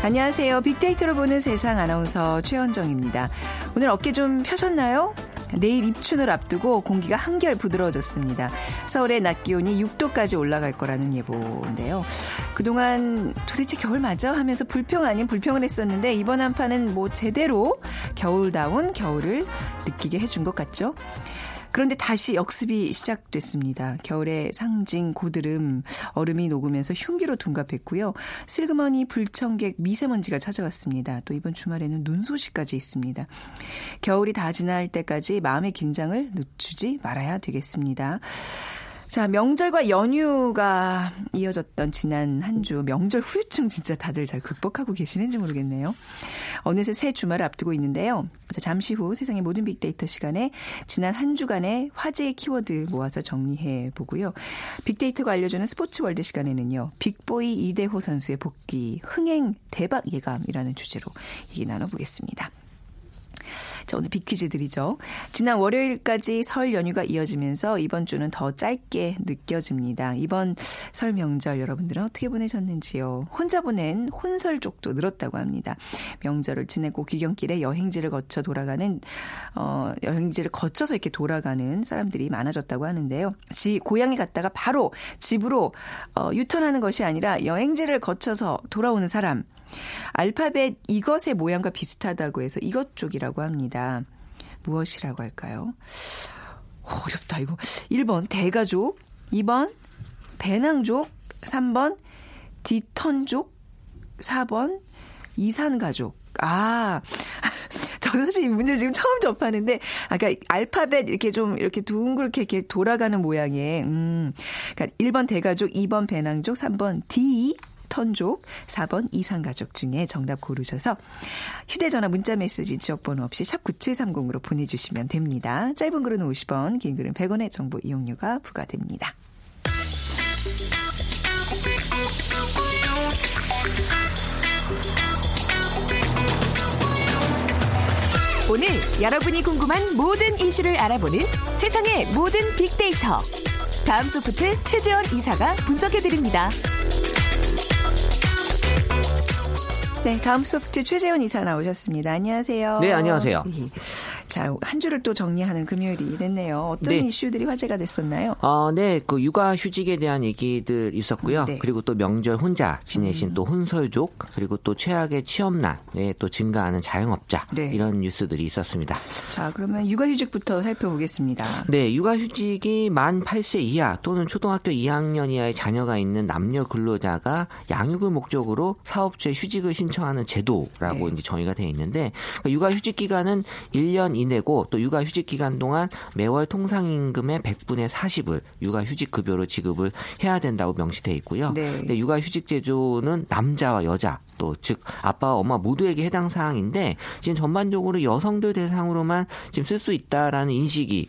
안녕하세요. 빅데이터로 보는 세상 아나운서 최현정입니다. 오늘 어깨 좀 펴셨나요? 내일 입춘을 앞두고 공기가 한결 부드러워졌습니다. 서울의 낮 기온이 6도까지 올라갈 거라는 예보인데요. 그동안 도대체 겨울 맞아? 하면서 불평 아닌 불평을 했었는데 이번 한파는 뭐 제대로 겨울다운 겨울을 느끼게 해준 것 같죠? 그런데 다시 역습이 시작됐습니다. 겨울의 상징 고드름, 얼음이 녹으면서 흉기로 둔갑했고요. 슬그머니 불청객 미세먼지가 찾아왔습니다. 또 이번 주말에는 눈 소식까지 있습니다. 겨울이 다 지날 때까지 마음의 긴장을 늦추지 말아야 되겠습니다. 자, 명절과 연휴가 이어졌던 지난 한 주, 명절 후유증 진짜 다들 잘 극복하고 계시는지 모르겠네요. 어느새 새 주말을 앞두고 있는데요. 자, 잠시 후 세상의 모든 빅데이터 시간에 지난 한 주간의 화제의 키워드 모아서 정리해 보고요. 빅데이터가 알려주는 스포츠 월드 시간에는요. 빅보이 이대호 선수의 복귀, 흥행 대박 예감이라는 주제로 얘기 나눠보겠습니다. 자, 오늘 빅퀴즈 드리죠. 지난 월요일까지 설 연휴가 이어지면서 이번 주는 더 짧게 느껴집니다. 이번 설 명절 여러분들은 어떻게 보내셨는지요? 혼자 보낸 혼설족도 늘었다고 합니다. 명절을 지내고 귀경길에 여행지를 거쳐 돌아가는 여행지를 거쳐서 이렇게 돌아가는 사람들이 많아졌다고 하는데요. 고향에 갔다가 바로 집으로 유턴하는 것이 아니라 여행지를 거쳐서 돌아오는 사람. 알파벳 이것의 모양과 비슷하다고 해서 이것 쪽이라고 합니다. 무엇이라고 할까요? 어렵다 이거. 1번 대가족, 2번 배낭족, 3번 디턴족, 4번 이산가족. 아, 저는 사실 이 문제를 지금 처음 접하는데, 아까 알파벳 이렇게 좀 이렇게 둥그렇게 이렇게 돌아가는 모양에, 그러니까 1번 대가족, 2번 배낭족, 3번 턴족, 4번 이상가족 중에 정답 고르셔서 휴대전화 문자메시지 지역번호 없이 샵 9730으로 보내주시면 됩니다. 짧은 글은 50원, 긴 글은 100원의 정보 이용료가 부과됩니다. 오늘 여러분이 궁금한 모든 이슈를 알아보는 세상의 모든 빅데이터. 다음 소프트 최재원 이사가 분석해드립니다. 네, 다음 소프트 최재원 이사 나오셨습니다. 안녕하세요. 네, 안녕하세요. 네. 자, 한 주를 또 정리하는 금요일이 됐네요. 어떤 이슈들이 화제가 됐었나요? 네, 그 육아휴직에 대한 얘기들 있었고요. 네. 그리고 또 명절 혼자 지내신 또 혼설족, 그리고 또 최악의 취업난에 또 증가하는 자영업자, 네. 이런 뉴스들이 있었습니다. 자, 그러면 육아휴직부터 살펴보겠습니다. 네, 육아휴직이 만 8세 이하 또는 초등학교 2학년 이하의 자녀가 있는 남녀 근로자가 양육을 목적으로 사업주의 휴직을 신청하는 제도라고, 네. 이제 정의가 되어 있는데, 그러니까 육아휴직 기간은 1년 이내고 또 육아휴직 기간 동안 매월 통상임금의 100분의 40을 육아휴직급여로 지급을 해야 된다고 명시되어 있고요. 네. 근데 육아휴직제도는 남자와 여자, 또 즉 아빠와 엄마 모두에게 해당 사항인데 지금 전반적으로 여성들 대상으로만 지금 쓸 수 있다라는 인식이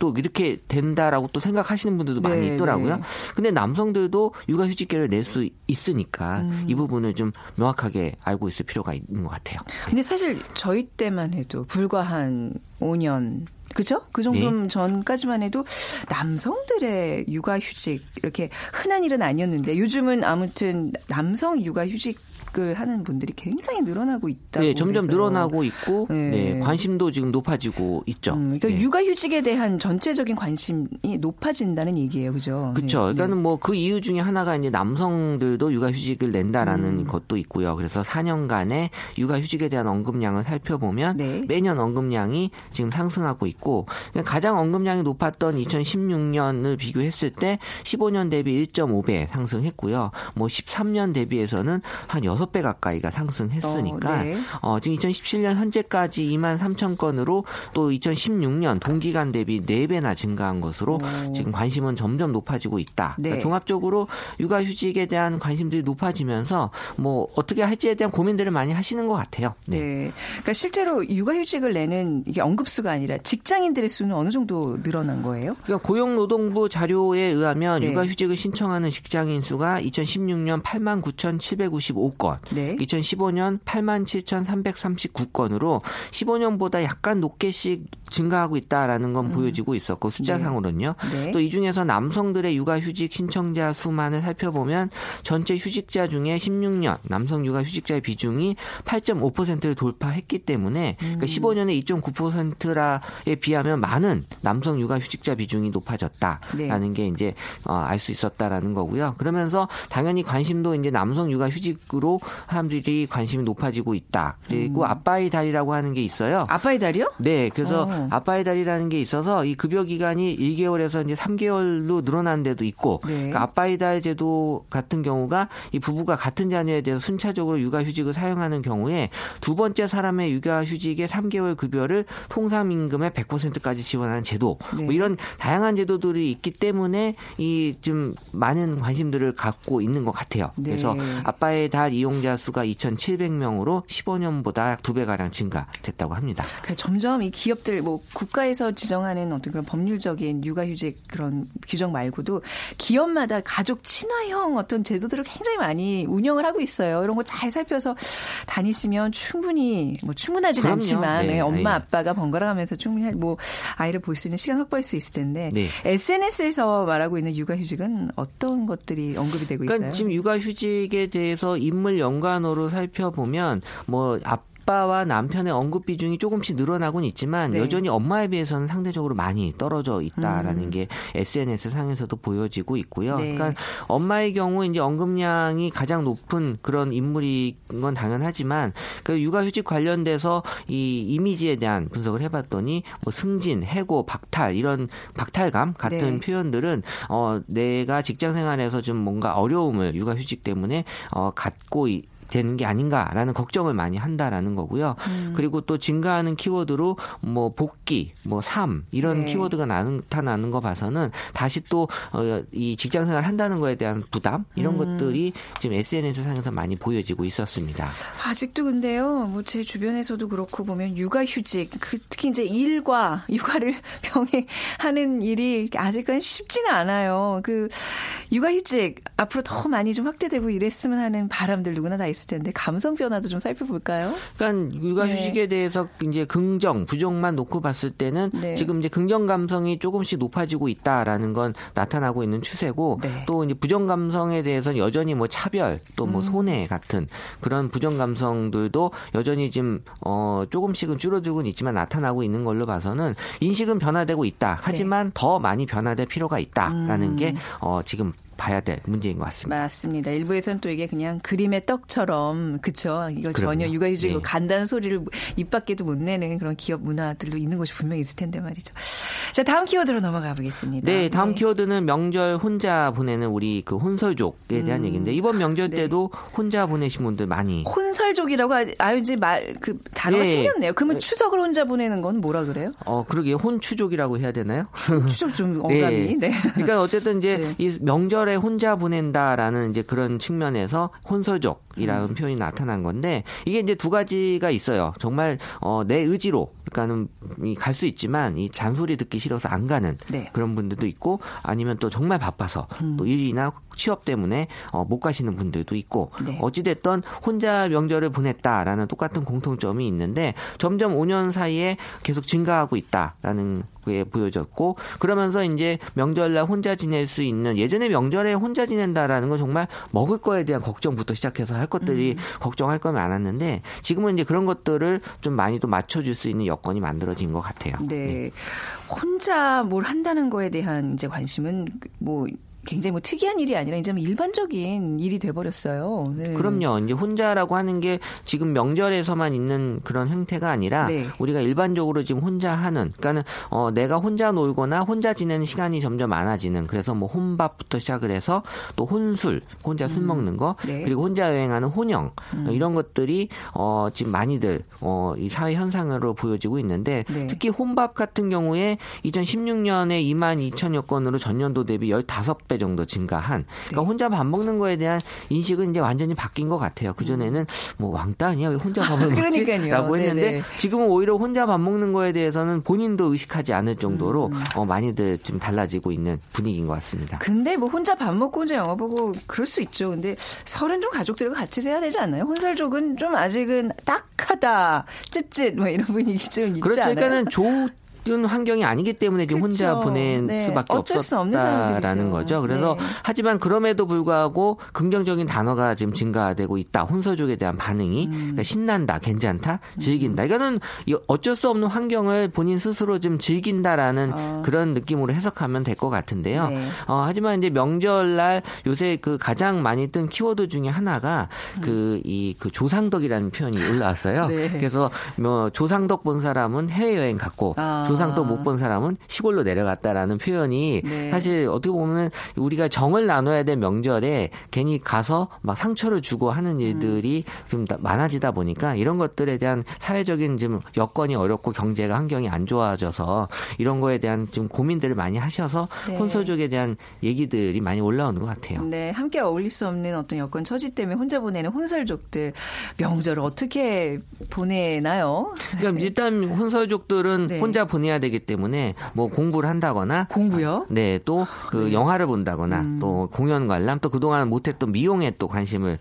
또 이렇게 된다라고 또 생각하시는 분들도 많이 있더라고요. 네. 근데 남성들도 육아휴직계를 낼 수 있으니까 이 부분을 좀 명확하게 알고 있을 필요가 있는 것 같아요. 근데 사실 저희 때만 해도 불과 한 5년, 그죠? 그 정도 전까지만 해도 남성들의 육아휴직 이렇게 흔한 일은 아니었는데 요즘은 아무튼 남성 육아휴직 을 하는 분들이 굉장히 늘어나고 있다고. 네, 점점 그래서. 늘어나고 있고, 네. 네, 관심도 지금 높아지고 있죠. 그러니까 네. 육아휴직에 대한 전체적인 관심이 높아진다는 얘기예요, 그죠? 그렇죠. 네. 그러니까는 뭐 그 이유 중에 하나가 이제 남성들도 육아휴직을 낸다라는 것도 있고요. 그래서 4년간의 육아휴직에 대한 언급량을 살펴보면 네. 매년 언급량이 지금 상승하고 있고, 그러니까 가장 언급량이 높았던 2016년을 비교했을 때 15년 대비 1.5배 상승했고요. 뭐 13년 대비해서는 한 6 6배 가까이가 상승했으니까 네. 지금 2017년 현재까지 23,000건으로 또 2016년 동기간 대비 4배나 증가한 것으로 지금 관심은 점점 높아지고 있다. 네. 그러니까 종합적으로 육아휴직에 대한 관심들이 높아지면서 뭐 어떻게 할지에 대한 고민들을 많이 하시는 것 같아요. 네. 네. 그러니까 실제로 육아휴직을 내는 이게 언급수가 아니라 직장인들의 수는 어느 정도 늘어난 거예요? 그러니까 고용노동부 자료에 의하면 네. 육아휴직을 신청하는 직장인 수가 2016년 89,795건, 네. 2015년 87,339건으로 15년보다 약간 높게씩 증가하고 있다라는 건 보여지고 있었고 숫자상으로는요. 네. 네. 또 이 중에서 남성들의 육아휴직 신청자 수만을 살펴보면 전체 휴직자 중에 16년 남성 육아휴직자의 비중이 8.5%를 돌파했기 때문에 그러니까 15년에 2.9%라에 비하면 많은 남성 육아휴직자 비중이 높아졌다라는 네. 게 이제 알 수 있었다라는 거고요. 그러면서 당연히 관심도 이제 남성 육아휴직으로 사람들이 관심이 높아지고 있다. 그리고 아빠의 달이라고 하는 게 있어요. 아빠의 달이요? 네. 그래서 아빠의 달이라는 게 있어서 이 급여 기간이 1개월에서 이제 3개월로 늘어난 데도 있고 네. 그러니까 아빠의 달 제도 같은 경우가 이 부부가 같은 자녀에 대해서 순차적으로 육아휴직을 사용하는 경우에 두 번째 사람의 육아휴직의 3개월 급여를 통상임금의 100%까지 지원하는 제도 네. 뭐 이런 다양한 제도들이 있기 때문에 이 좀 많은 관심들을 갖고 있는 것 같아요. 네. 그래서 아빠의 달 이용자 수가 2,700명으로 15년보다 2배가량 증가됐다고 합니다. 그러니까 점점 이 기업들 뭐 국가에서 지정하는 어떤 그런 법률적인 육아휴직 그런 규정 말고도 기업마다 가족 친화형 어떤 제도들을 굉장히 많이 운영을 하고 있어요. 이런 거 잘 살펴서 다니시면 충분히 뭐 충분하진 그럼요. 않지만 네. 엄마 아빠가 번갈아가면서 충분히 뭐 아이를 볼 수 있는 시간 확보할 수 있을 텐데 네. SNS에서 말하고 있는 육아휴직은 어떤 것들이 언급이 되고 있나요? 그러니까 지금 육아휴직에 대해서 인물 연관어로 살펴보면 뭐 아빠와 남편의 언급 비중이 조금씩 늘어나곤 있지만 네. 여전히 엄마에 비해서는 상대적으로 많이 떨어져 있다라는 게 SNS 상에서도 보여지고 있고요. 네. 그러니까 엄마의 경우 이제 언급량이 가장 높은 그런 인물인 건 당연하지만 그 육아휴직 관련돼서 이 이미지에 대한 분석을 해봤더니 뭐 승진, 해고, 박탈 이런 박탈감 같은 네. 표현들은 내가 직장생활에서 좀 뭔가 어려움을 육아휴직 때문에 갖고 되는 게 아닌가라는 걱정을 많이 한다라는 거고요. 그리고 또 증가하는 키워드로 뭐 복귀, 뭐 삶 이런 네. 키워드가 나타나는 거 봐서는 다시 또 이 직장생활 한다는 거에 대한 부담 이런 것들이 지금 SNS 상에서 많이 보여지고 있었습니다. 아직도 근데요, 뭐 제 주변에서도 그렇고 보면 육아휴직, 특히 이제 일과 육아를 병행하는 일이 아직은 쉽지는 않아요. 그 육아휴직 앞으로 더 많이 좀 확대되고 이랬으면 하는 바람들 누구나 다 있어요. 텐데 감성 변화도 좀 살펴볼까요? 그러니까 육아휴직에 네. 대해서 이제 긍정, 부정만 놓고 봤을 때는 네. 지금 이제 긍정 감성이 조금씩 높아지고 있다라는 건 나타나고 있는 추세고 네. 또 이제 부정 감성에 대해서는 여전히 뭐 차별, 또 뭐 손해 같은 그런 부정 감성들도 여전히 지금 조금씩은 줄어들고는 있지만 나타나고 있는 걸로 봐서는 인식은 변화되고 있다. 하지만 네. 더 많이 변화될 필요가 있다라는 게 지금 봐야 될 문제인 것 같습니다. 맞습니다. 일부에서는 또 이게 그냥 그림의 떡처럼 그렇죠. 이거 전혀 육아휴직으로 네. 간다는 소리를 입 밖에도 못 내는 그런 기업 문화들도 있는 곳이 분명히 있을 텐데 말이죠. 자, 다음 키워드로 넘어가 보겠습니다. 네. 다음 네. 키워드는 명절 혼자 보내는 우리 그 혼설족에 대한 얘기인데 이번 명절 때도 네. 혼자 보내신 분들 많이. 혼설족이라고 이제 말 그 단어가 네. 생겼네요. 그러면 네. 추석을 혼자 보내는 건 뭐라 그래요? 그러게 혼추족이라고 해야 되나요? 추석 좀 언감이. 네. 네. 그러니까 어쨌든 이제 네. 이 명절에 혼자 보낸다라는 이제 그런 측면에서 혼설족이라는 표현이 나타난 건데 이게 이제 두 가지가 있어요. 정말 내 의지로 그러니까는 갈 수 있지만 이 잔소리 듣기 싫어서 안 가는 네. 그런 분들도 있고 아니면 또 정말 바빠서 또 일이나 취업 때문에 못 가시는 분들도 있고 네. 어찌됐든 혼자 명절을 보냈다라는 똑같은 공통점이 있는데 점점 5년 사이에 계속 증가하고 있다라는 게 보여졌고 그러면서 이제 명절날 혼자 지낼 수 있는 예전에 명절에 혼자 지낸다라는 건 정말 먹을 거에 대한 걱정부터 시작해서 할 것들이 걱정할 건 많았는데 지금은 이제 그런 것들을 좀 많이 또 맞춰줄 수 있는 여건이 만들어진 것 같아요. 네. 혼자 뭘 한다는 거에 대한 이제 관심은 뭐 굉장히 뭐 특이한 일이 아니라 이제 일반적인 일이 돼버렸어요. 네. 그럼요. 이제 혼자라고 하는 게 지금 명절에서만 있는 그런 행태가 아니라 네. 우리가 일반적으로 지금 혼자 하는, 그러니까는 내가 혼자 놀거나 혼자 지내는 시간이 점점 많아지는. 그래서 뭐 혼밥부터 시작을 해서 또 혼술, 혼자 술 먹는 거, 네. 그리고 혼자 여행하는 혼영 이런 것들이 지금 많이들 이 사회 현상으로 보여지고 있는데 네. 특히 혼밥 같은 경우에 2016년에 22,000여 건으로 전년도 대비 15배 정도 증가한. 그러니까 네. 혼자 밥 먹는 거에 대한 인식은 이제 완전히 바뀐 것 같아요. 그 전에는 뭐 왕따 아니야 왜 혼자 밥을 먹지라고 했는데 네네. 지금은 오히려 혼자 밥 먹는 거에 대해서는 본인도 의식하지 않을 정도로 많이들 좀 달라지고 있는 분위기인 것 같습니다. 근데 뭐 혼자 밥 먹고 혼자 영화 보고 그럴 수 있죠. 근데 설은 좀 가족들과 같이 해야 되지 않나요? 혼설족은 좀 아직은 딱하다, 쯧쯧 뭐 이런 분위기 좀 있지 그렇죠. 않아요? 그러니까는 이런 환경이 아니기 때문에 지금 그렇죠. 혼자 보낸 네. 수밖에 없었다라는 거죠. 그래서 네. 하지만 그럼에도 불구하고 긍정적인 단어가 지금 증가되고 있다. 혼설족에 대한 반응이 그러니까 신난다, 괜찮다, 즐긴다. 이거는 어쩔 수 없는 환경을 본인 스스로 좀 즐긴다라는 그런 느낌으로 해석하면 될 것 같은데요. 네. 하지만 이제 명절날 요새 그 가장 많이 뜬 키워드 중에 하나가 그 조상덕이라는 표현이 올라왔어요. 네. 그래서 뭐 조상덕 본 사람은 해외여행 갔고. 조상도 못 본 사람은 시골로 내려갔다라는 표현이 네. 사실 어떻게 보면 우리가 정을 나눠야 될 명절에 괜히 가서 막 상처를 주고 하는 일들이 좀 많아지다 보니까 이런 것들에 대한 사회적인 지금 여건이 어렵고 경제가 환경이 안 좋아져서 이런 거에 대한 지금 고민들을 많이 하셔서 네. 혼설족에 대한 얘기들이 많이 올라오는 것 같아요. 네, 함께 어울릴 수 없는 어떤 여건 처지 때문에 혼자 보내는 혼설족들 명절을 어떻게 보내나요? 그러니까 일단 혼설족들은 네. 혼자 보내야 되기 때문에 뭐 공부를 한다거나 공부요? 네, 또 그 영화를 본다거나 또 공연 관람 또 그동안 못했던 미용에 또 관심을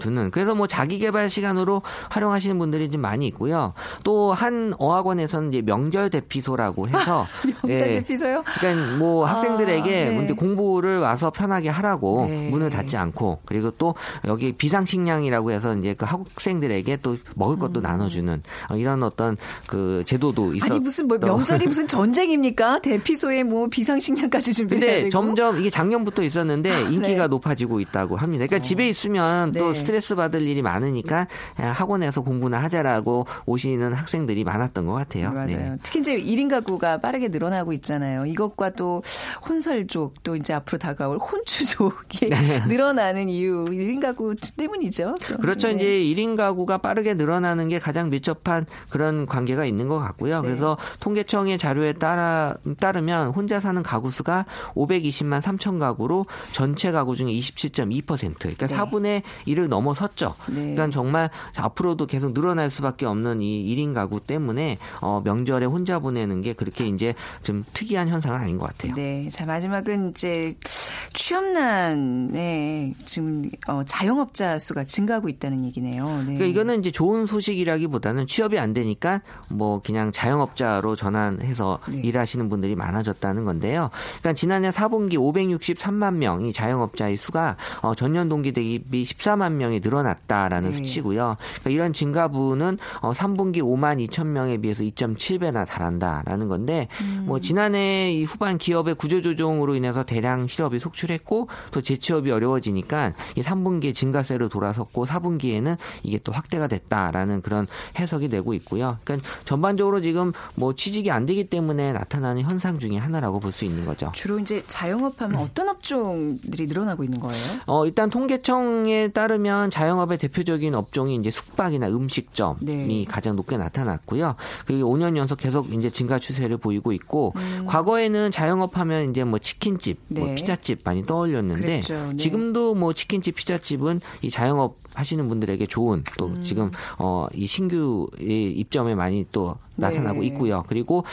두는 그래서 뭐 자기 개발 시간으로 활용하시는 분들이 좀 많이 있고요. 또 한 어학원에서는 이제 명절 대피소라고 해서 명절 네, 대피소요? 그러니까 뭐 학생들에게 네. 공부를 와서 편하게 하라고 네. 문을 닫지 않고 그리고 또 여기 비상식량이라고 해서 이제 그 학생들에게 또 먹을 것도 나눠주는 이런 어떤 그 제도도 있어. 아니 무슨 뭐 명절이 무슨 전쟁입니까? 대피소에 뭐 비상식량까지 준비해야 되고. 근데 점점 이게 작년부터 있었는데 인기가 네. 높아지고 있다고 합니다. 그러니까 집에 있으면 네. 또 스트레스 받을 일이 많으니까 학원에서 공부나 하자라고 오시는 학생들이 많았던 것 같아요. 맞아요. 네. 특히 이제 1인 가구가 빠르게 늘어나고 있잖아요. 이것과 또 혼설족 또 이제 앞으로 다가올 혼추족이 네. 늘어나는 이유 1인 가구 때문이죠. 또. 그렇죠. 네. 이제 1인 가구가 빠르게 늘어나는 게 가장 밀접한 그런 관계가 있는 것 같고요. 네. 그래서 통계청의 자료에 따르면 혼자 사는 가구 수가 520만 3천 가구로 전체 가구 중에 27.2%. 그러니까 네. 4분의 1을 넘어섰죠. 네. 그러니까 정말 앞으로도 계속 늘어날 수밖에 없는 이 1인 가구 때문에 명절에 혼자 보내는 게 그렇게 이제 좀 특이한 현상은 아닌 것 같아요. 네. 자, 마지막은 이제 취업난에 지금 자영업자 수가 증가하고 있다는 얘기네요. 네. 그러니까 이거는 이제 좋은 소식이라기보다는 취업이 안 되니까 뭐 그냥 자영업자 로 전환해서 네. 일하시는 분들이 많아졌다는 건데요. 그러니까 지난해 4분기 563만 명이 자영업자의 수가 전년 동기 대비 14만 명이 늘어났다라는 네. 수치고요. 그러니까 이런 증가분은 3분기 5만 2천 명에 비해서 2.7배나 달한다라는 건데 뭐 지난해 이 후반 기업의 구조조정으로 인해서 대량 실업이 속출했고 또 재취업이 어려워지니까 이 3분기에 증가세로 돌아섰고 4분기에는 이게 또 확대가 됐다라는 그런 해석이 되고 있고요. 그러니까 전반적으로 지금 뭐 취직이 안 되기 때문에 나타나는 현상 중에 하나라고 볼 수 있는 거죠. 주로 이제 자영업하면 어떤 업종들이 늘어나고 있는 거예요? 일단 통계청에 따르면 자영업의 대표적인 업종이 이제 숙박이나 음식점이 네. 가장 높게 나타났고요. 그리고 5년 연속 계속 이제 증가 추세를 보이고 있고 과거에는 자영업하면 이제 뭐 치킨집, 네. 뭐 피자집 많이 떠올렸는데 네. 지금도 뭐 치킨집, 피자집은 이 자영업 하시는 분들에게 좋은 또 지금 이 신규 입점에 많이 또 나타나고 네. 있고요. 그리고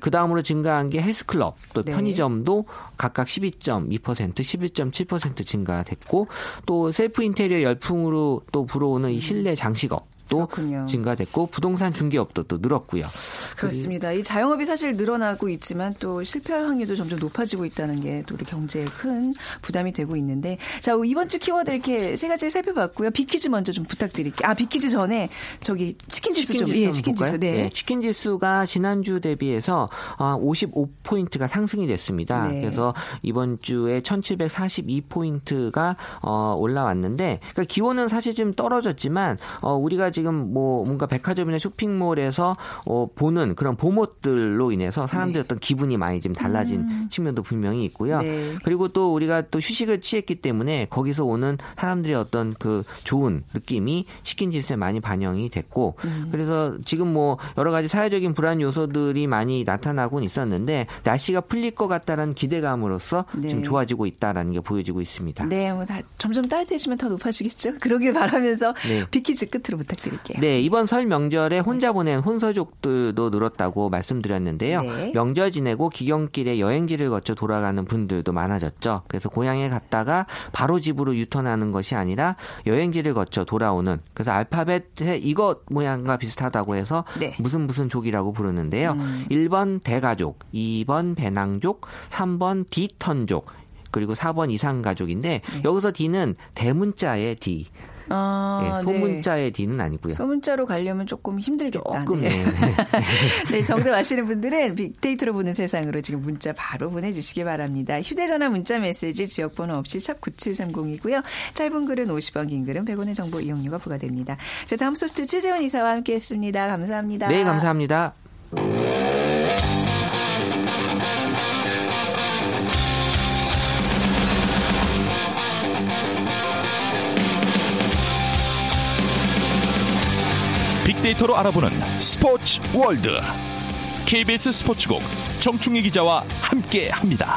그 다음으로 증가한 게 헬스클럽 또 네. 편의점도 각각 12.2%, 11.7% 증가됐고 또 셀프 인테리어 열풍으로 또 불어오는 이 실내 장식업 또 그렇군요. 증가됐고 부동산 중개업도 또 늘었고요. 그렇습니다. 이 자영업이 사실 늘어나고 있지만 또 실패할 확률도 점점 높아지고 있다는 게 또 우리 경제에 큰 부담이 되고 있는데, 자 이번 주 키워드 이렇게 세 가지를 살펴봤고요. 빅퀴즈 먼저 좀 부탁드릴게요. 아 빅퀴즈 전에 저기 치킨지수 좀 예, 치킨지수 네. 네, 치킨지수가 지난주 대비해서 55포인트가 상승이 됐습니다. 네. 그래서 이번 주에 1742포인트가 올라왔는데, 그러니까 기온은 사실 좀 떨어졌지만 우리가 지금 뭐 뭔가 백화점이나 쇼핑몰에서 보는 그런 봄옷들로 인해서 사람들의 네. 어떤 기분이 많이 좀 달라진 측면도 분명히 있고요. 네. 그리고 또 우리가 또 휴식을 취했기 때문에 거기서 오는 사람들의 어떤 그 좋은 느낌이 치킨 지수에 많이 반영이 됐고, 그래서 지금 뭐 여러 가지 사회적인 불안 요소들이 많이 나타나곤 있었는데 날씨가 풀릴 것 같다는 기대감으로써 네. 좀 좋아지고 있다라는 게 보여지고 있습니다. 네, 뭐 다 점점 따뜻해지면 더 높아지겠죠. 그러길 바라면서 네. 빅퀴즈 끝으로 부탁드릴게요. 네, 이번 설 명절에 혼자 보낸 혼서족들도 늘었다고 말씀드렸는데요. 네. 명절 지내고 귀경길에 여행지를 거쳐 돌아가는 분들도 많아졌죠. 그래서 고향에 갔다가 바로 집으로 유턴하는 것이 아니라 여행지를 거쳐 돌아오는, 그래서 알파벳의 이것 모양과 비슷하다고 해서 네. 무슨 족이라고 부르는데요. 1번 대가족, 2번 배낭족, 3번 디턴족, 그리고 4번 이상가족인데 네. 여기서 D는 대문자의 D. 아, 네, 소문자의 네. D는 아니고요. 소문자로 가려면 조금 힘들겠다. 조금, 네. 네, 정답 아시는 분들은 빅데이터로 보는 세상으로 지금 문자 바로 보내주시기 바랍니다. 휴대전화 문자 메시지 지역번호 없이 샵9730이고요. 짧은 글은 50원, 긴 글은 100원의 정보 이용료가 부과됩니다. 자, 다음 소프트 최재원 이사와 함께했습니다. 감사합니다. 네, 감사합니다. 빅데이터로 알아보는 스포츠 월드, KBS 스포츠국 정충희 기자와 함께합니다.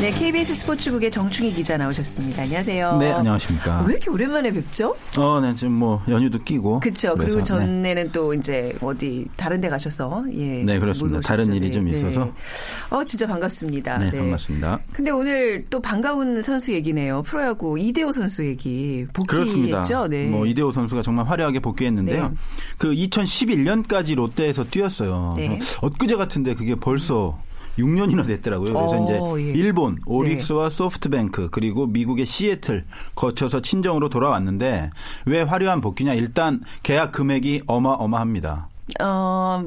네, KBS 스포츠국의 정충희 기자 나오셨습니다. 안녕하세요. 네, 안녕하십니까. 왜 이렇게 오랜만에 뵙죠? 네, 지금 뭐 연휴도 끼고. 그렇죠. 그리고 전에는 네. 또 이제 어디 다른 데 가셔서 예. 네, 그렇습니다. 다른 일이 좀 있어서. 네. 진짜 반갑습니다. 네, 네, 반갑습니다. 근데 오늘 또 반가운 선수 얘기네요. 프로야구 이대호 선수 얘기. 복귀했죠? 네. 뭐 이대호 선수가 정말 화려하게 복귀했는데요. 네. 그 2011년까지 롯데에서 뛰었어요. 네. 엊그제 같은데 그게 벌써 6년이나 됐더라고요. 그래서 이제 예. 일본 오릭스와 네. 소프트뱅크 그리고 미국의 시애틀 거쳐서 친정으로 돌아왔는데 왜 화려한 복귀냐? 일단 계약 금액이 어마어마합니다.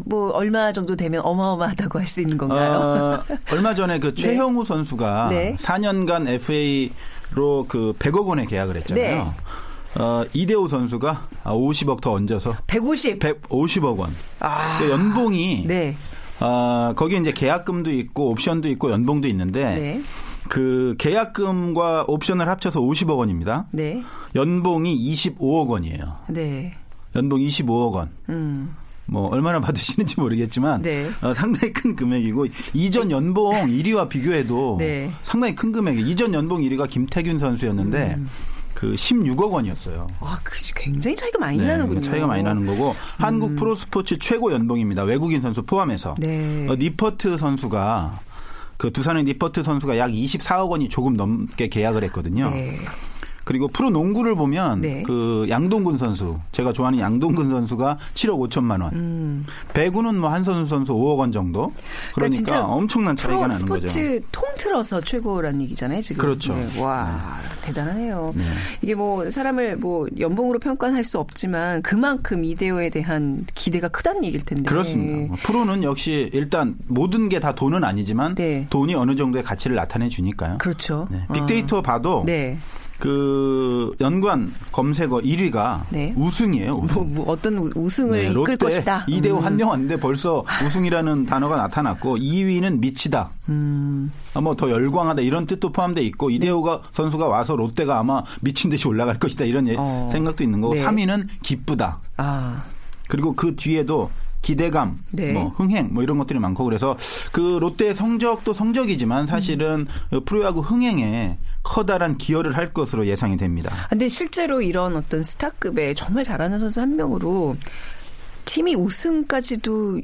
뭐 얼마 정도 되면 어마어마하다고 할 수 있는 건가요? 얼마 전에 그 최형우 네. 선수가 네. 4년간 FA로 그 100억 원에 계약을 했잖아요. 네. 이대호 선수가 50억 더 얹어서 150억 원. 그러니까 연봉이 네. 거기 이제 계약금도 있고 옵션도 있고 연봉도 있는데 네. 그 계약금과 옵션을 합쳐서 50억 원입니다. 네. 연봉이 25억 원이에요. 네. 연봉 25억 원. 뭐 얼마나 받으시는지 모르겠지만 네. 상당히 큰 금액이고 이전 연봉 1위와 비교해도 네. 상당히 큰 금액이에요. 이전 연봉 1위가 김태균 선수였는데 그 16억 원이었어요. 아, 그 굉장히 차이가 많이 나는군요. 차이가 많이 나는 거고 한국 프로스포츠 최고 연봉입니다. 외국인 선수 포함해서. 네. 니퍼트 선수가 그 두산의 니퍼트 선수가 약 24억 원이 조금 넘게 계약을 했거든요. 네. 그리고 프로농구를 보면 네. 그 양동근 선수, 제가 좋아하는 양동근 선수가 7억 5천만 원. 배구는 뭐 한선우 선수 5억 원 정도. 그러니까 엄청난 차이가 나는 거죠. 스포츠 통틀어서 최고라는 얘기잖아요, 지금. 그렇죠. 네. 와, 대단하네요. 네. 이게 뭐 사람을 뭐 연봉으로 평가할 수 없지만 그만큼 이대호에 대한 기대가 크다는 얘기일 텐데. 그렇습니다. 프로는 역시 일단 모든 게 다 돈은 아니지만 네. 돈이 어느 정도의 가치를 나타내 주니까요. 그렇죠. 네. 빅데이터 봐도 네. 그 연관 검색어 1위가 네. 우승이에요. 우승. 뭐 어떤 우승을 네, 이끌 것이다. 이대호 한명 왔는데 벌써 우승이라는 단어가 나타났고 2위는 미치다. 뭐 더 열광하다 이런 뜻도 포함돼 있고 이대호가 네. 선수가 와서 롯데가 아마 미친 듯이 올라갈 것이다 이런 생각도 있는 거고 네. 3위는 기쁘다. 아. 그리고 그 뒤에도 기대감, 네. 뭐 흥행, 뭐 이런 것들이 많고 그래서 그 롯데의 성적도 성적이지만 사실은 프로야구 흥행에 커다란 기여를 할 것으로 예상이 됩니다. 근데 실제로 이런 어떤 스타급에 정말 잘하는 선수 한 명으로 팀이 우승까지도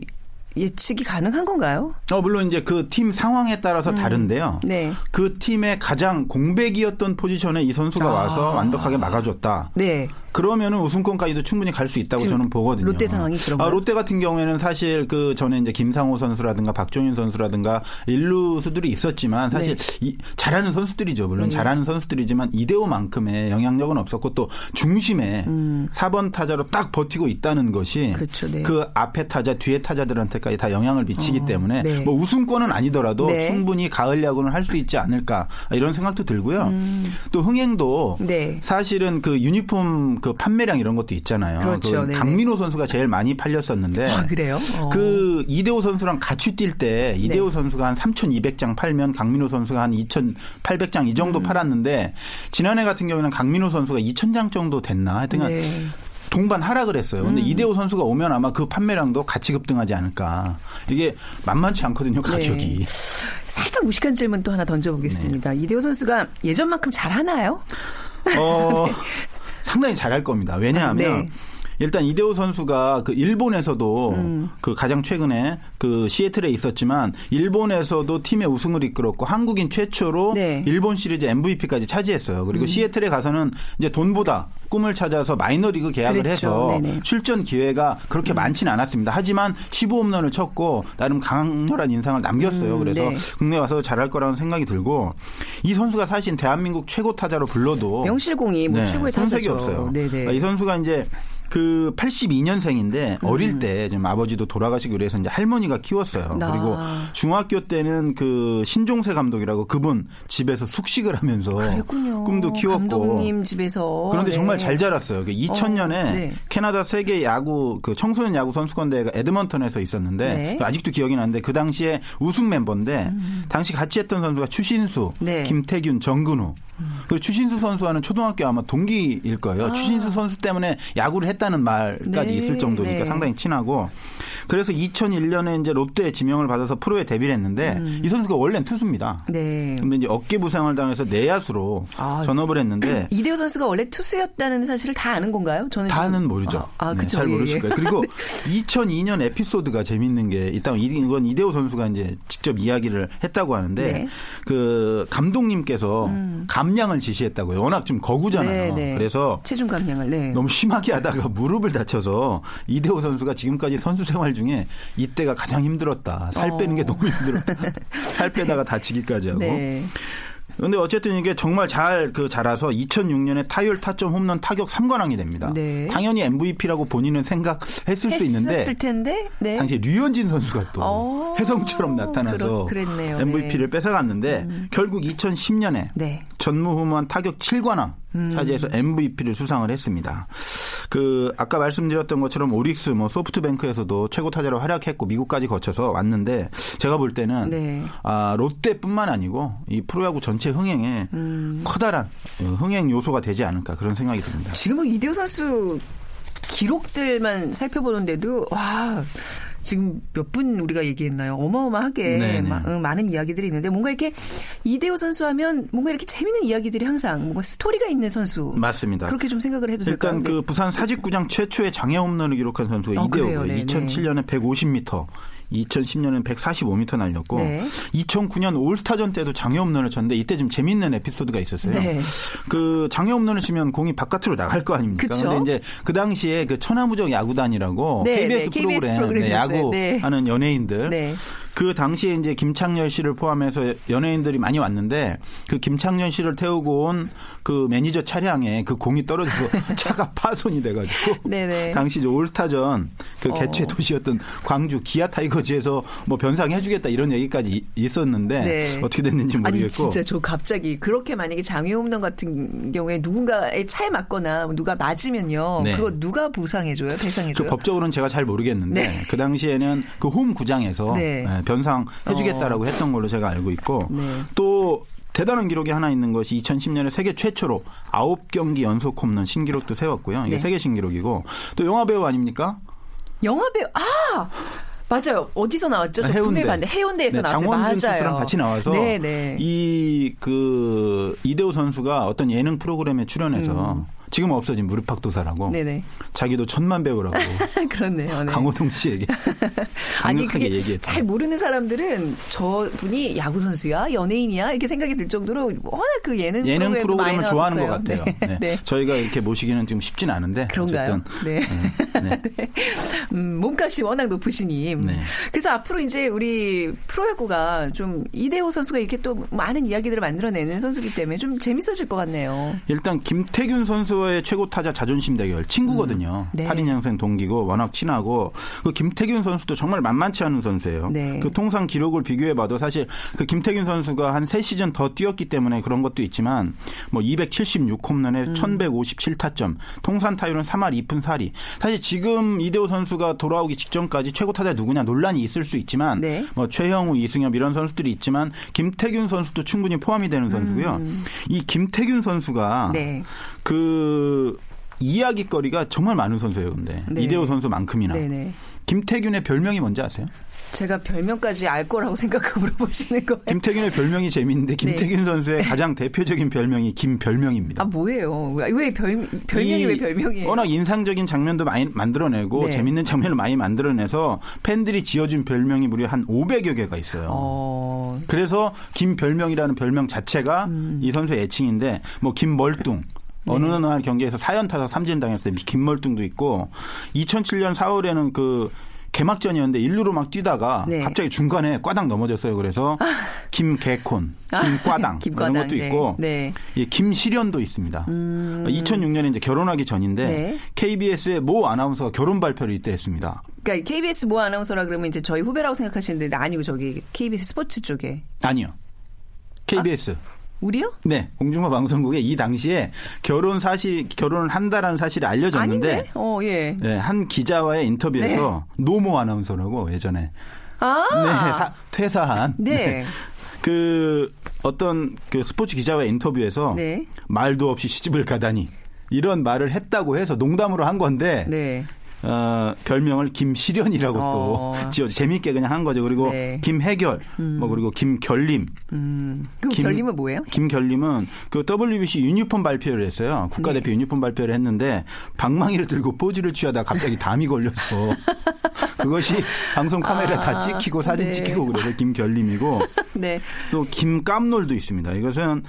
예측이 가능한 건가요? 물론 이제 그 팀 상황에 따라서 다른데요. 네. 그 팀의 가장 공백이었던 포지션에 이 선수가 와서 완벽하게 막아줬다. 네. 그러면은 우승권까지도 충분히 갈 수 있다고 저는 보거든요. 롯데 상황이 그런 거예요? 롯데 같은 경우에는 사실 그 전에 이제 김상호 선수라든가 박종윤 선수라든가 일루수들이 있었지만 사실 네. 잘하는 선수들이죠. 물론 네. 잘하는 선수들이지만 이대호만큼의 영향력은 없었고 또 중심에 4번 타자로 딱 버티고 있다는 것이 그렇죠, 네. 그 앞에 타자, 뒤에 타자들한테까지 다 영향을 미치기 때문에 네. 뭐 우승권은 아니더라도 네. 충분히 가을 야구는 할 수 있지 않을까 이런 생각도 들고요. 또 흥행도 네. 사실은 그 유니폼 그 판매량 이런 것도 있잖아요. 그렇죠. 그 강민호 선수가 제일 많이 팔렸었는데. 아, 그래요? 그 이대호 선수랑 같이 뛸 때 이대호 네. 선수가 한 3,200장 팔면 강민호 선수가 한 2,800장 이 정도 팔았는데 지난해 같은 경우에는 강민호 선수가 2,000장 정도 됐나 하여튼 네. 동반 하락을 했어요. 그런데 이대호 선수가 오면 아마 그 판매량도 같이 급등하지 않을까. 이게 만만치 않거든요. 가격이. 네. 살짝 무식한 질문 또 하나 던져보겠습니다. 네. 이대호 선수가 예전만큼 잘하나요? 네. 상당히 잘할 겁니다. 왜냐하면 네. 일단 이대호 선수가 그 일본에서도 그 가장 최근에 그 시애틀에 있었지만 일본에서도 팀의 우승을 이끌었고 한국인 최초로 네. 일본 시리즈 MVP까지 차지했어요. 그리고 시애틀에 가서는 이제 돈보다 꿈을 찾아서 마이너리그 계약을 그랬죠. 해서 네네. 출전 기회가 그렇게 많지는 않았습니다. 하지만 15홈런을 쳤고 나름 강렬한 인상을 남겼어요. 그래서 네. 국내 와서 잘할 거라는 생각이 들고 이 선수가 사실 대한민국 최고 타자로 불러도 명실공히 뭐 네, 최고의 타자죠. 없어요. 그러니까 이 선수가 이제 그 82년생인데 어릴 때 좀 아버지도 돌아가시고 그래서 이제 할머니가 키웠어요. 그리고 중학교 때는 그 신종세 감독이라고 그분 집에서 숙식을 하면서 그랬군요. 꿈도 키웠고 감독님 집에서 그런데 네. 정말 잘 자랐어요. 2000년에 네. 캐나다 세계 야구 그 청소년 야구 선수권 대회가 에드먼턴에서 있었는데 네. 아직도 기억이 나는데 그 당시에 우승 멤버인데 당시 같이 했던 선수가 추신수, 네. 김태균, 정근우 그리고 추신수 선수와는 초등학교 아마 동기일 거예요. 추신수 선수 때문에 야구를 했다는 말까지 네, 있을 정도니까 네. 상당히 친하고 그래서 2001년에 이제 롯데에 지명을 받아서 프로에 데뷔를 했는데 이 선수가 원래는 투수입니다. 네. 근데 이제 어깨 부상을 당해서 내야수로 전업을 했는데 이대호 선수가 원래 투수였다는 사실을 다 아는 건가요? 저는 다는 모르죠. 그쵸, 잘 모르실 거예요. 그리고 네. 2002년 에피소드가 재밌는 게 있다면 이건 이대호 선수가 이제 직접 이야기를 했다고 하는데 네. 그 감독님께서 감량을 지시했다고요. 워낙 좀 거구잖아요. 네, 네. 그래서 체중 감량을 네. 너무 심하게 하다가 무릎을 다쳐서 이대호 선수가 지금까지 선수 생활 중에 이때가 가장 힘들었다. 살 빼는 게 너무 힘들었다. 살 빼다가 다치기까지 하고. 네. 근데 어쨌든 이게 정말 그 자라서 2006년에 타율, 타점, 홈런, 타격 3관왕이 됩니다. 네. 당연히 MVP라고 본인은 생각했을 수 있는데. 했을 텐데. 네. 당시 류현진 선수가 또 혜성처럼 나타나서 MVP를 네. 뺏어갔는데 결국 2010년에 네. 전무후무한 타격 7관왕 차지해서 MVP를 수상을 했습니다. 그 아까 말씀드렸던 것처럼 오릭스, 뭐 소프트뱅크에서도 최고 타자로 활약했고 미국까지 거쳐서 왔는데 제가 볼 때는 네. 롯데뿐만 아니고 이 프로야구 전체 흥행에 커다란 흥행 요소가 되지 않을까 그런 생각이 듭니다. 지금은 이대호 선수 기록들만 살펴보는데도 와. 지금 몇 분 우리가 얘기했나요? 어마어마하게 많은 이야기들이 있는데 뭔가 이렇게 이대호 선수 하면 뭔가 이렇게 재밌는 이야기들이 항상 뭔가 스토리가 있는 선수. 맞습니다. 그렇게 좀 생각을 해도 될까요? 일단 그 부산 사직구장 최초의 장애 홈런을 기록한 선수가 이대호고요. 2007년에 150m. 2010년에는 145m 날렸고 네. 2009년 올스타전 때도 장애 홈런을 쳤는데 이때 좀 재밌는 에피소드가 있었어요. 네. 그 장애 홈런을 치면 공이 바깥으로 나갈 거 아닙니까? 그런데 이제 그 당시에 그 천하무적 야구단이라고 네, KBS, 네. KBS 프로그램 야구하는 네. 연예인들 네. 그 당시에 이제 김창렬 씨를 포함해서 연예인들이 많이 왔는데 그 김창렬 씨를 태우고 온 그 매니저 차량에 그 공이 떨어져서 차가 파손이 돼가지고 당시 올스타전 그 개최 도시였던 광주 기아 타이거즈에서 뭐 변상해주겠다 이런 얘기까지 있었는데 네. 어떻게 됐는지 모르겠고. 아니 진짜 저 갑자기 그렇게 만약에 장애 홈런 같은 경우에 누군가의 차에 맞거나 누가 맞으면요. 네. 그거 누가 보상해줘요? 배상해줘요? 그 법적으로는 제가 잘 모르겠는데 네. 그 당시에는 그 홈 구장에서 네. 네. 변상해주겠다라고 했던 걸로 제가 알고 있고 네. 또 대단한 기록이 하나 있는 것이 2010년에 세계 최초로 9경기 연속 홈런 신기록도 세웠고요. 이게 네. 세계 신기록이고 또 영화배우 아닙니까? 영화배우 맞아요. 어디서 나왔죠? 해운대. 해운대에서 네, 나왔어요. 장원준 선수랑 같이 나와서 이대호 선수가 어떤 예능 프로그램에 출연해서 지금 없어진 무릎팍도사라고. 네네. 자기도 천만 배우라고. 그렇네요. 네. 강호동 씨에게 강력하게 얘기했어요. 잘 모르는 사람들은 저분이 야구 선수야, 연예인이야 이렇게 생각이 들 정도로 워낙 그 예능 프로그램을 좋아하는 것 같아요. 네. 네. 네. 저희가 이렇게 모시기는 좀 쉽진 않은데. 그런가요? 어쨌든. 네. 네. 몸값이 워낙 높으시니. 네. 그래서 앞으로 이제 우리 프로야구가 좀 이대호 선수가 이렇게 또 많은 이야기들을 만들어내는 선수기 때문에 좀 재밌어질 것 같네요. 일단 김태균 선수의 최고 타자 자존심 대결 친구거든요. 네. 8인연생 동기고 워낙 친하고 그 김태균 선수도 정말 만만치 않은 선수예요. 네. 그 통상 기록을 비교해봐도 사실 그 김태균 선수가 한 3시즌 더 뛰었기 때문에 그런 것도 있지만 뭐 276홈런에 1157타점 통산 타율은 3할 2푼 4리. 사실 지금 이대호 선수가 돌아오기 직전까지 최고 타자 누구냐 논란이 있을 수 있지만 네. 뭐 최형우, 이승엽 이런 선수들이 있지만 김태균 선수도 충분히 포함이 되는 선수고요. 이 김태균 선수가 네. 그 이야기거리가 정말 많은 선수예요. 근데 네. 이대호 선수만큼이나. 네네. 김태균의 별명이 뭔지 아세요? 제가 별명까지 알 거라고 생각하고 물어보시는 거예요. 김태균의 별명이 재미있는데 김태균 네. 선수의 가장 대표적인 별명이 김별명입니다. 아 뭐예요? 왜 별명이 왜 별명이에요? 워낙 인상적인 장면도 많이 만들어내고 네. 재밌는 장면을 많이 만들어내서 팬들이 지어준 별명이 무려 한 500여 개가 있어요. 그래서 김별명이라는 별명 자체가 이 선수의 애칭인데 뭐 김멀뚱. 네. 어느 날 경기에서 4연타석 3진 당했을 때 김멀뚱도 있고 2007년 4월에는 그 개막전이었는데 1루로 막 뛰다가 네. 갑자기 중간에 꽈당 넘어졌어요. 그래서 김개콘, 김꽈당 이런 것도 네. 있고 네. 예, 김시련도 있습니다. 2006년에 이제 결혼하기 전인데 네. KBS의 모 아나운서가 결혼 발표를 이때 했습니다. 그러니까 KBS 모 아나운서라 그러면 이제 저희 후배라고 생각하시는데 아니고 저기 KBS 스포츠 쪽에. 아니요. KBS. 아? 우리요? 네. 공중파 방송국에 이 당시에 결혼을 한다라는 사실이 알려졌는데. 아닌데? 예. 네, 한 기자와의 인터뷰에서 네. 노모 아나운서라고 예전에. 아. 네. 퇴사한. 네. 네. 그 어떤 그 스포츠 기자와의 인터뷰에서 네. 말도 없이 시집을 가다니 이런 말을 했다고 해서 농담으로 한 건데. 네. 별명을 김시련이라고 또 재미있게 그냥 한 거죠. 그리고 네. 김해결, 뭐 그리고 김결림. 그 결림은 뭐예요? 김결림은 그 WBC 유니폼 발표를 했어요. 국가대표 네. 유니폼 발표를 했는데 방망이를 들고 포즈를 취하다 갑자기 담이 걸려서 그것이 방송 카메라 다 찍히고 사진 네. 찍히고 그래서 김결림이고 네. 또 김깜놀도 있습니다. 이것은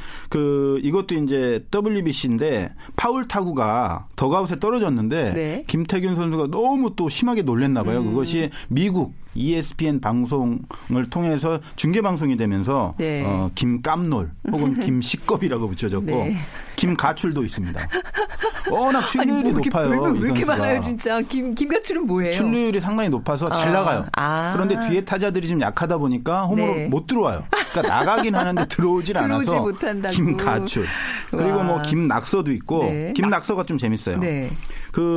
이것도 이제 WBC인데 파울 타구가 덕아웃에 떨어졌는데 네. 김태균 선수가 너무 또 심하게 놀랬나 봐요. 그것이 미국 ESPN 방송을 통해서 중계방송이 되면서 네. 김깜놀 혹은 김식겁이라고 붙여졌고 네. 김가출도 있습니다. 워낙 출루율이 높아요. 왜 이렇게 많아요 진짜. 김가출은 뭐예요? 출루율이 상당히 높아서 잘 나가요. 그런데 뒤에 타자들이 지금 약하다 보니까 홈으로 네. 못 들어와요. 그러니까 나가긴 하는데 들어오질 않아서 못한다고. 김가출. 그리고 뭐 김낙서도 있고 네. 김낙서가 좀 재밌어요. 네.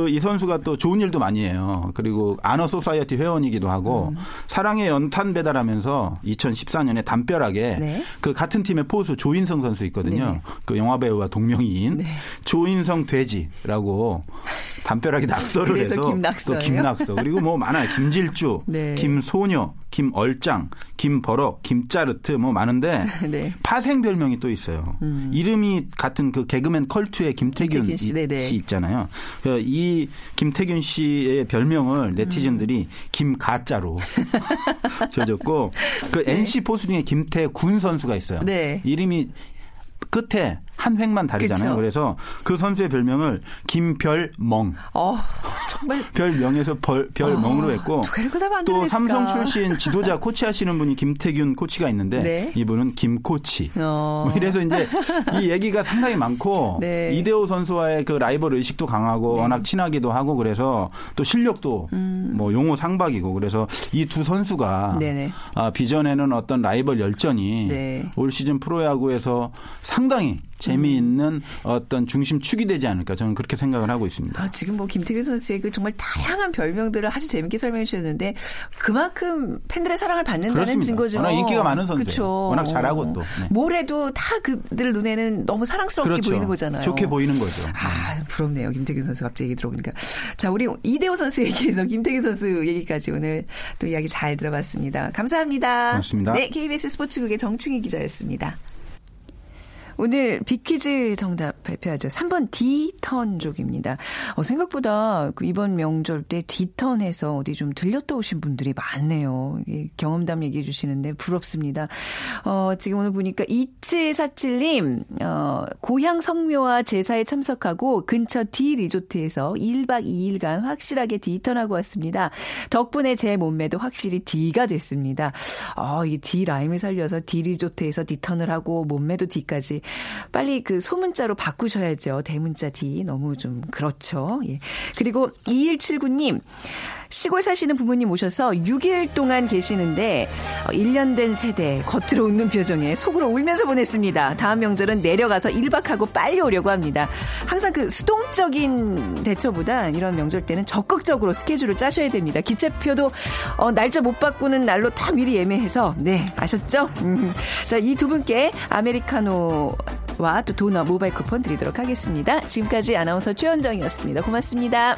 이 선수가 또 좋은 일도 많이 해요. 그리고 아너소사이어티 회원이기도 하고 사랑의 연탄 배달하면서 2014년에 담벼락에 네. 그 같은 팀의 포수 조인성 선수 있거든요. 네. 그 영화배우와 동명이인 네. 조인성 돼지라고 담벼락에 낙서를 해서 또 김낙서. 그리고 뭐 많아요. 김질주, 네. 김소녀, 김얼짱, 김버럭, 김짜르트 뭐 많은데 네. 파생 별명이 또 있어요. 이름이 같은 그 개그맨 컬투의 김태균 씨 있잖아요. 이 김태균 씨의 별명을 네티즌들이 김가짜로 지어줬고 그 네. NC 포수 중에 김태군 선수가 있어요. 네. 이름이 끝에 한 획만 다르잖아요. 그쵸? 그래서 그 선수의 별명을 김별멍. 정말 별명에서 별명으로 했고 또 삼성 출신 지도자 코치하시는 분이 김태균 코치가 있는데 네? 이분은 김코치. 뭐 이래서 이제 이 얘기가 상당히 많고 네. 이대호 선수와의 그 라이벌 의식도 강하고 네. 워낙 친하기도 하고 그래서 또 실력도 뭐 용호 상박이고 그래서 이 두 선수가 네네. 빚어내는 어떤 라이벌 열전이 네. 올 시즌 프로야구에서 상당히 재미있는 어떤 중심축이 되지 않을까 저는 그렇게 생각을 하고 있습니다. 지금 뭐 김태균 선수의 그 정말 다양한 별명들을 아주 재미있게 설명해 주셨는데 그만큼 팬들의 사랑을 받는다는 그렇습니다. 증거죠. 워낙 인기가 많은 선수예요. 그쵸? 워낙 잘하고 또. 네. 뭘 해도 다 그들 눈에는 너무 사랑스럽게 그렇죠. 보이는 거잖아요. 좋게 보이는 거죠. 부럽네요. 김태균 선수 갑자기 얘기 들어보니까. 자 우리 이대호 선수 얘기해서 김태균 선수 얘기까지 오늘 또 이야기 잘 들어봤습니다. 감사합니다. 고맙습니다. 네, KBS 스포츠국의 정충희 기자였습니다. 오늘 빅퀴즈 정답 발표하죠. 3번 D턴족입니다. 생각보다 이번 명절 때 D턴에서 어디 좀 들렸다 오신 분들이 많네요. 경험담 얘기해 주시는데 부럽습니다. 지금 오늘 보니까 2747님 고향 성묘와 제사에 참석하고 근처 D리조트에서 1박 2일간 확실하게 D턴하고 왔습니다. 덕분에 제 몸매도 확실히 D가 됐습니다. 이 D라임을 살려서 D리조트에서 D턴을 하고 몸매도 D까지 빨리 그 소문자로 바꾸셔야죠. 대문자 D 너무 좀 그렇죠. 예. 그리고 2179님. 시골 사시는 부모님 오셔서 6일 동안 계시는데 1년 된 세대 겉으로 웃는 표정에 속으로 울면서 보냈습니다. 다음 명절은 내려가서 1박하고 빨리 오려고 합니다. 항상 그 수동적인 대처보다 이런 명절 때는 적극적으로 스케줄을 짜셔야 됩니다. 기차표도 날짜 못 바꾸는 날로 다 미리 예매해서 네 아셨죠? 자, 이 두 분께 아메리카노와 또 도넛 모바일 쿠폰 드리도록 하겠습니다. 지금까지 아나운서 최현정이었습니다. 고맙습니다.